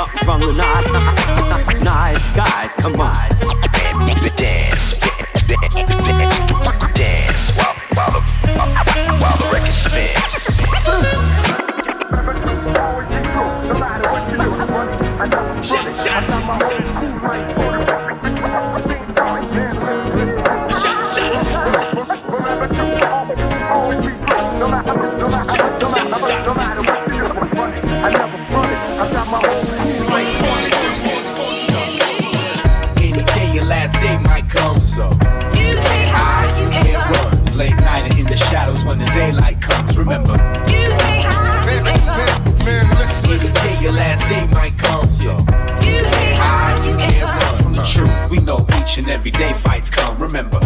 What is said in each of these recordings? up from the nice guys. Come on, dance while the record spins. Any day your last day might come, so you can't hide, you can't run. Late night in the shadows when the daylight comes, remember. You can't hide, you can't run. Any day your last day might come, so you can't hide, you can't run from the truth. We know each and every day fights come, remember.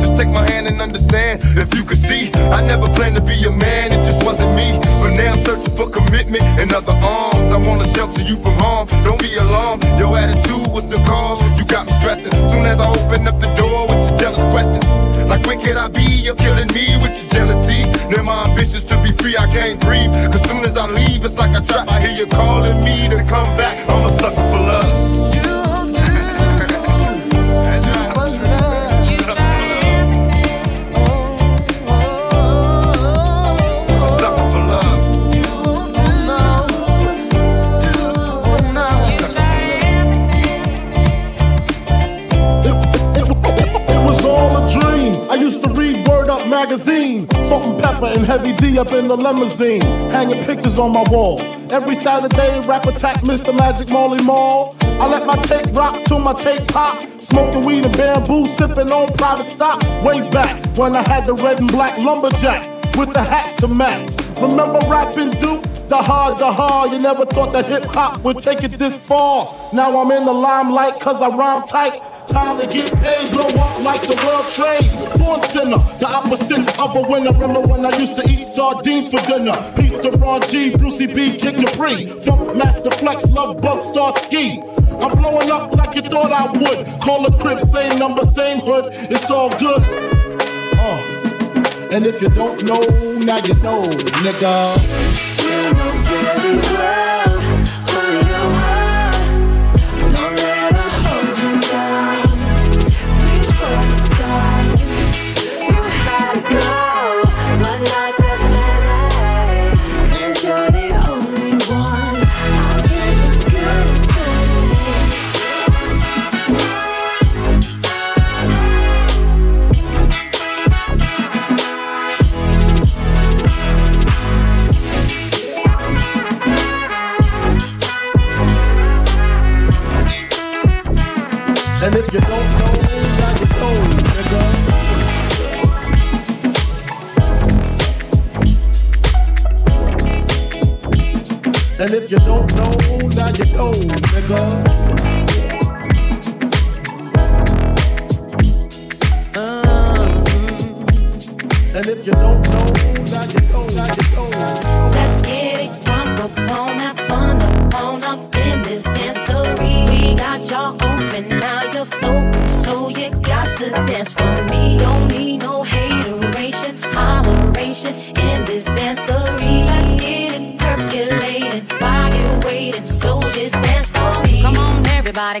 Just take my hand and understand. If you could see, I never planned to be a man. It just wasn't breathe. Cause soon as I leave, it's like a trap. I hear you calling me to come back. I'm a sucker for love. Magazine, salt and pepper and Heavy D up in the limousine, hanging pictures on my wall. Every Saturday, rap attack, Mr. Magic Molly Mall. I let my tape rock till my tape pop, smoking weed and bamboo, sipping on private stock. Way back when I had the red and black lumberjack with the hat to match. Remember rapping Duke? The hard, you never thought that hip hop would take it this far. Now I'm in the limelight cause I rhyme tight. Time to get paid, blow up like the world trade. Born sinner, the opposite of a winner. Remember when I used to eat sardines for dinner? Peace to Ron G, Brucey B, Kid Capri, Funk Master Flex, Love Bug, Star Ski. I'm blowing up like you thought I would. Call a crib, same number, same hood. It's all good. And if you don't know, now you know, nigga. Well, who you are, don't let her hold you down. Reach for the stars. You had to go, but not the better. Cause you're the only one. I'll give you good things. And if you don't know, now you know, nigga. And if you don't know, now you know, nigga. And if you don't know, now you know, now you know. Let's get it from the bone up in this dancery. We got y'all open now. So you got to dance for me. Don't need no hateration, holleration in this dancery. Let's get it percolating, body waiting, so just dance for me. Come on, everybody,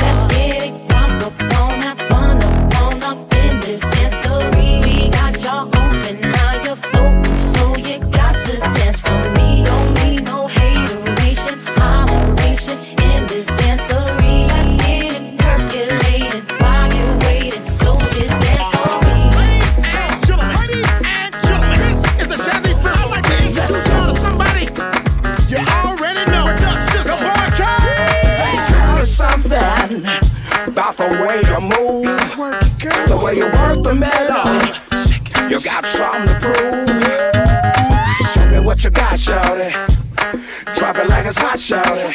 Let's get it from the bone up in this dancery. We got y'all open, now you're floating, so you got to dance for me. Don't need no hateration, holleration in this dancery. Let's get it percolating, while you're waiting, so just dance for me. About the way you move, the way you work the metal, you got something to prove. Show me what you got, shawty. Drop it like it's hot, shawty.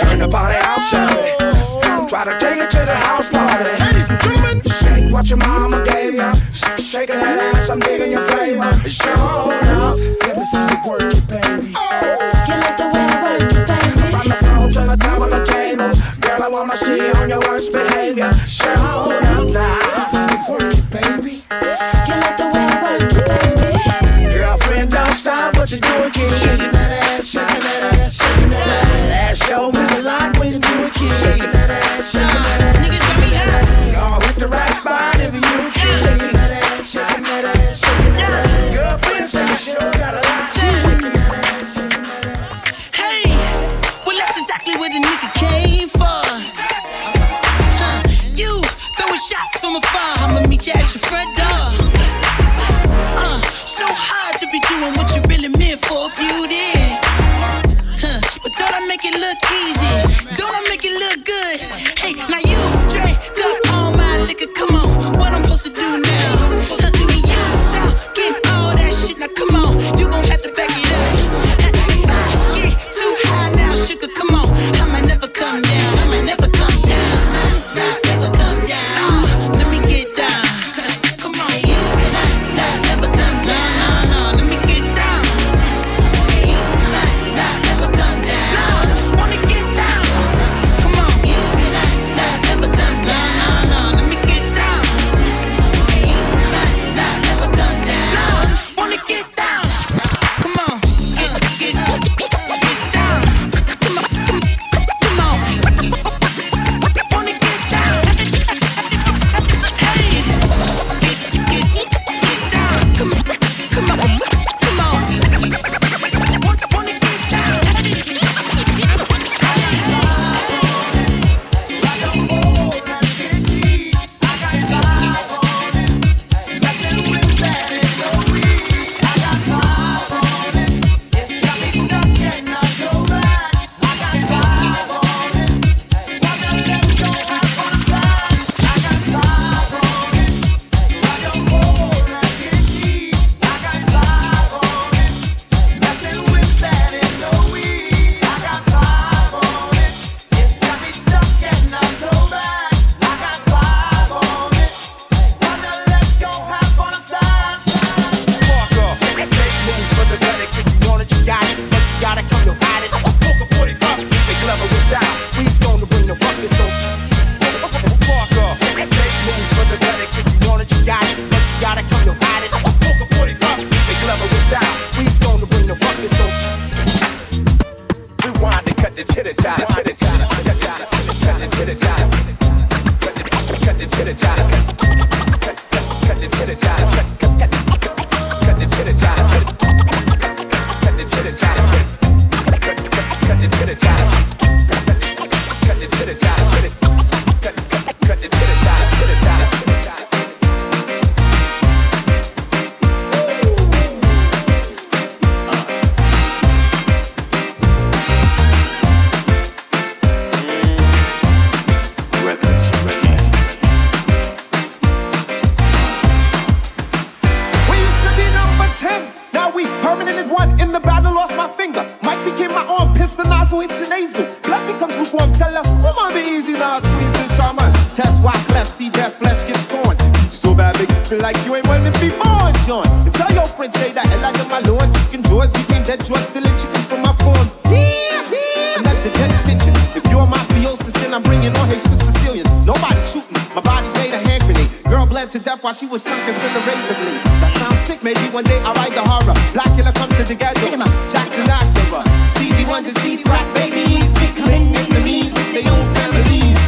Turn the body out, shawty. Try to take it to the house party. Ladies and gentlemen, shake what your mama gave you. Shake it ass, I'm digging your flavor. Show up, let me see you work it, baby. Can let the way I work it, baby. From the floor to the top of the table. I wanna see you on your worst behavior. Show up now. Work it, baby. You like the way I work it, baby. Girlfriend, don't stop what you're doing, kid. Shaking that ass, shaking that ass, shaking that ass. Last show means a lot when you do it, kid. Shaking that ass, shaking that ass. Niggas got me out. Y'all hit the right spot if you do, kid. Shaking that ass, shaking that ass, shaking that ass. Girlfriend, say you sure got a lot. Shaking that ass. so it's in Azu. Let me come with one teller. Woman be easy now, squeeze this shaman. Test why cleft, see that flesh gets scorned. So bad, make you feel like you ain't want to be born, John. And tell your friends, say that I like my lord. Chicken George became dead George, stealing chicken from my phone. I'm not the dead pigeon. If you're my theosis, then I'm bringing on Haitian Sicilians. Nobody shoot me. My body's made a hand grenade. Girl bled to death while she was tongue kissing the razor blade. That sounds sick, maybe one day I'll write the horror. Black killer comes to the ghetto. Jackson Acura. Stevie Wonder sees crack babies. Becoming enemies with their own families.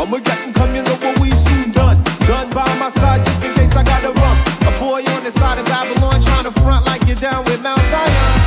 I'ma get them coming over, we soon done. Gun by my side just in case I gotta run. A boy on the side of Babylon trying to front like you're down with Mount Zion.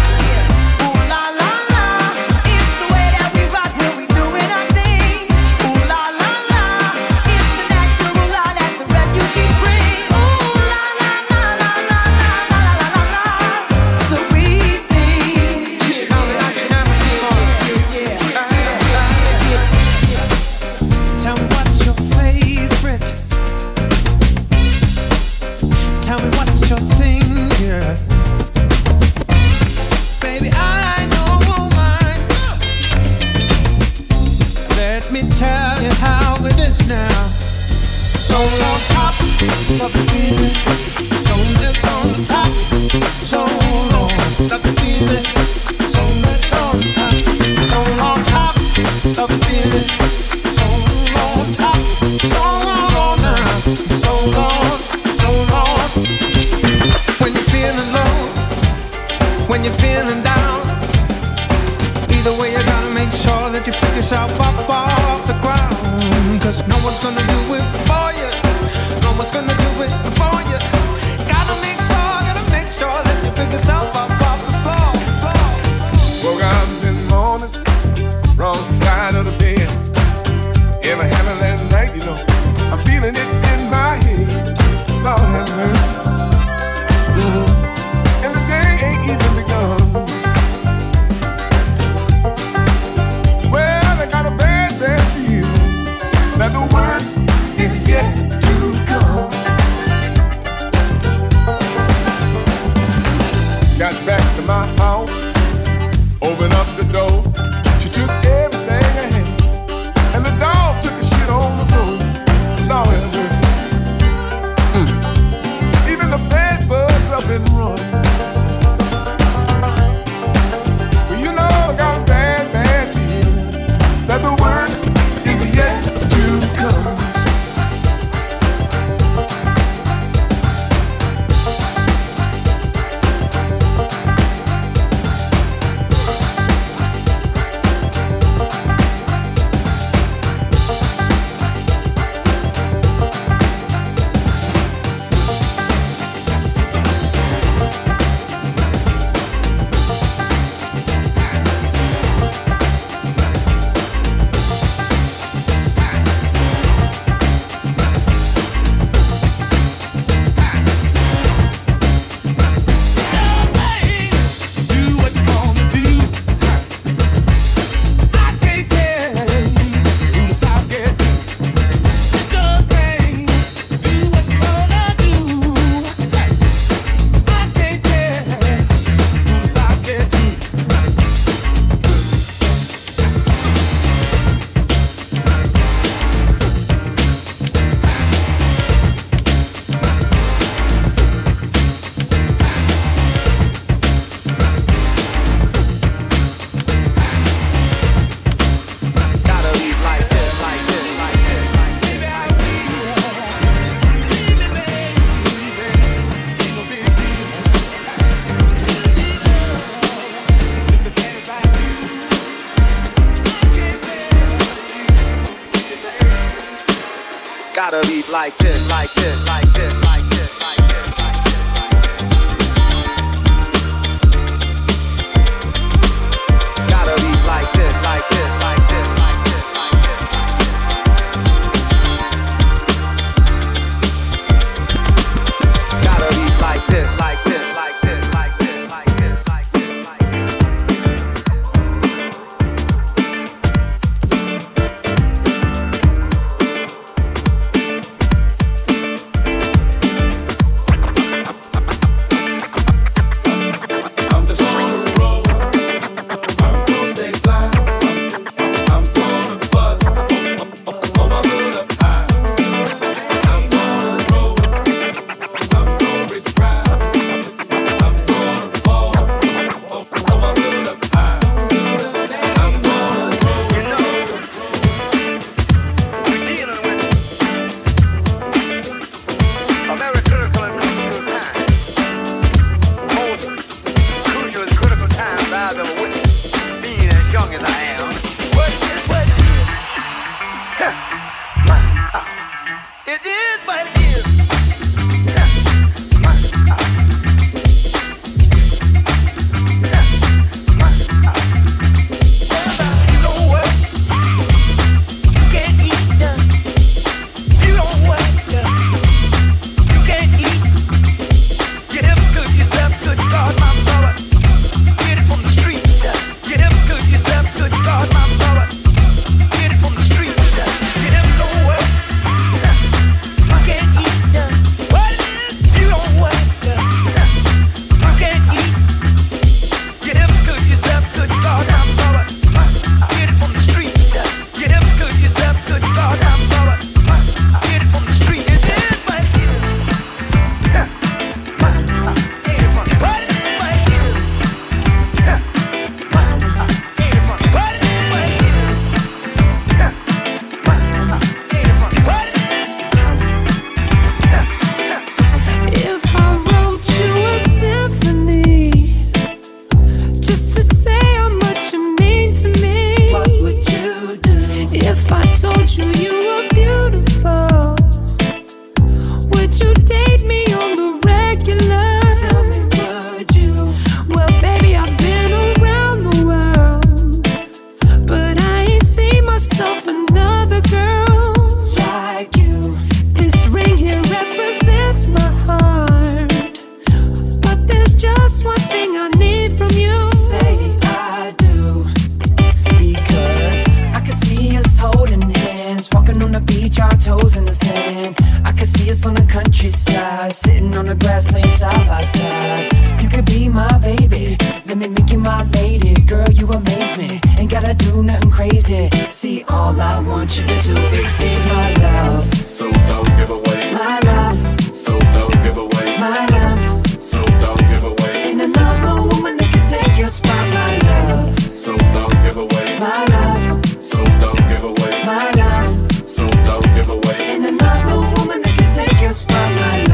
us on the countryside, sitting on the grass laying side by side. You could be my baby, let me make you my lady. Girl, you amaze me, ain't gotta do nothing crazy. See, all I want you to do is be my love. So don't give away my love. So don't give away my love. So don't give away. Ain't another woman that can take your spot, my love. So don't give away my love. So don't give away my love. So don't give away. Ain't another woman that can take your spot, my love.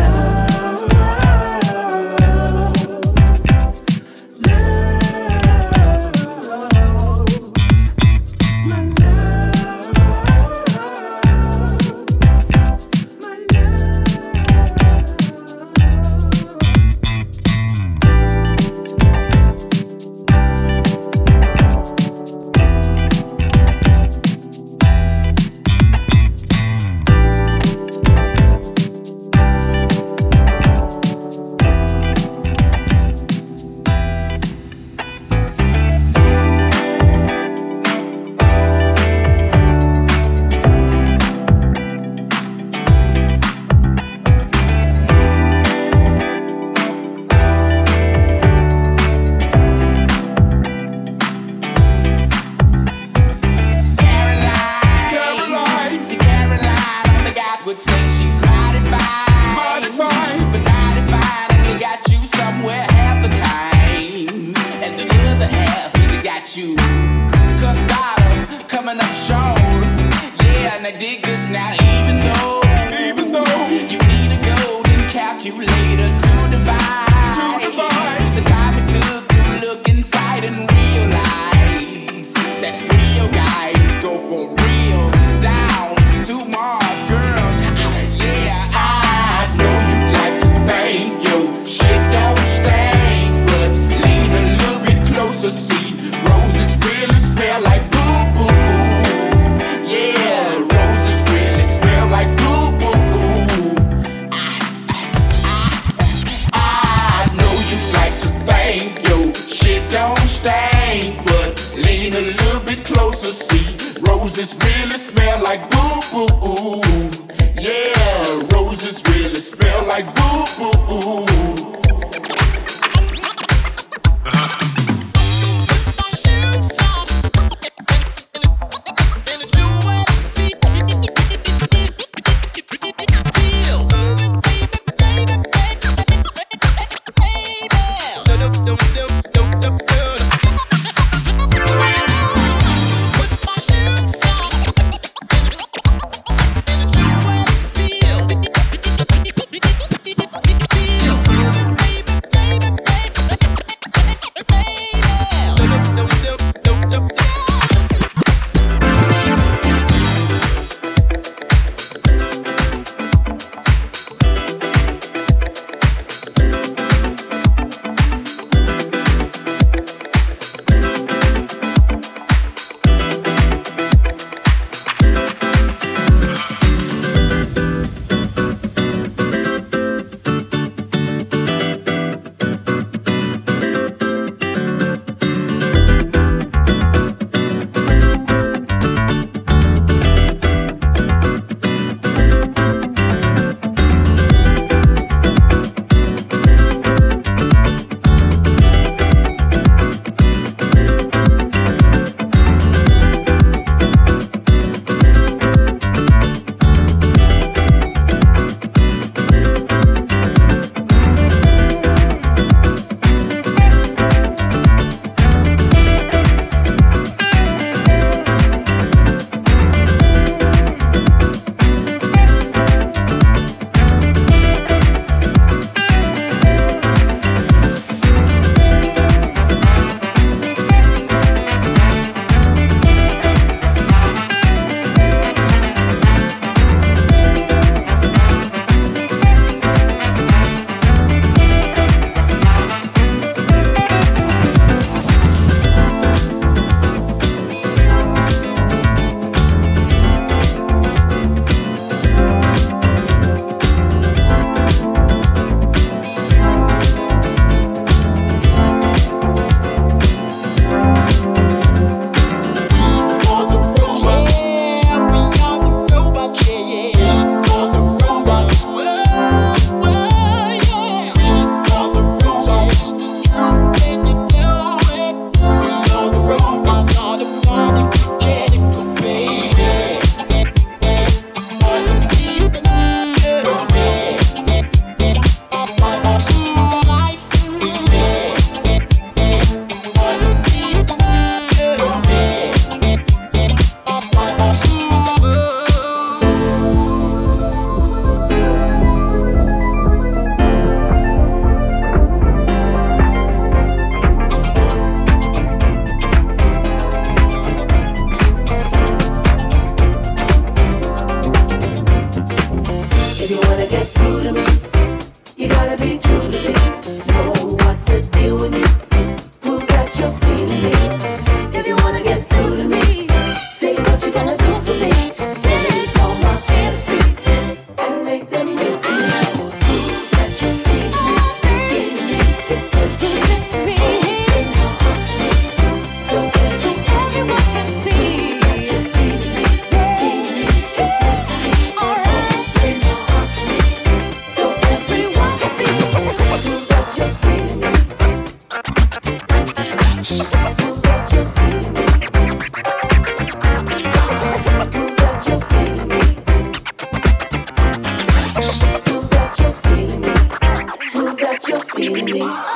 Sunday.